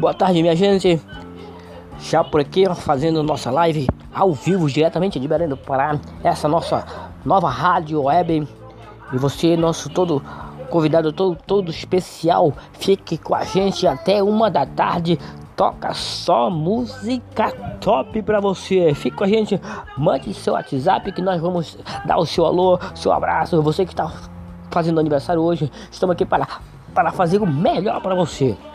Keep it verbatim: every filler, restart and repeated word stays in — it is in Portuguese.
Boa tarde, minha gente. Já por aqui fazendo nossa live ao vivo, diretamente de Belém do Pará, essa nossa nova rádio web. E você, nosso todo convidado, todo, todo especial, fique com a gente até uma da tarde. Toca só música top pra você. Fica com a gente, mande seu WhatsApp que nós vamos dar o seu alô, seu abraço. Você que está fazendo aniversário hoje, estamos aqui para, para fazer o melhor pra você.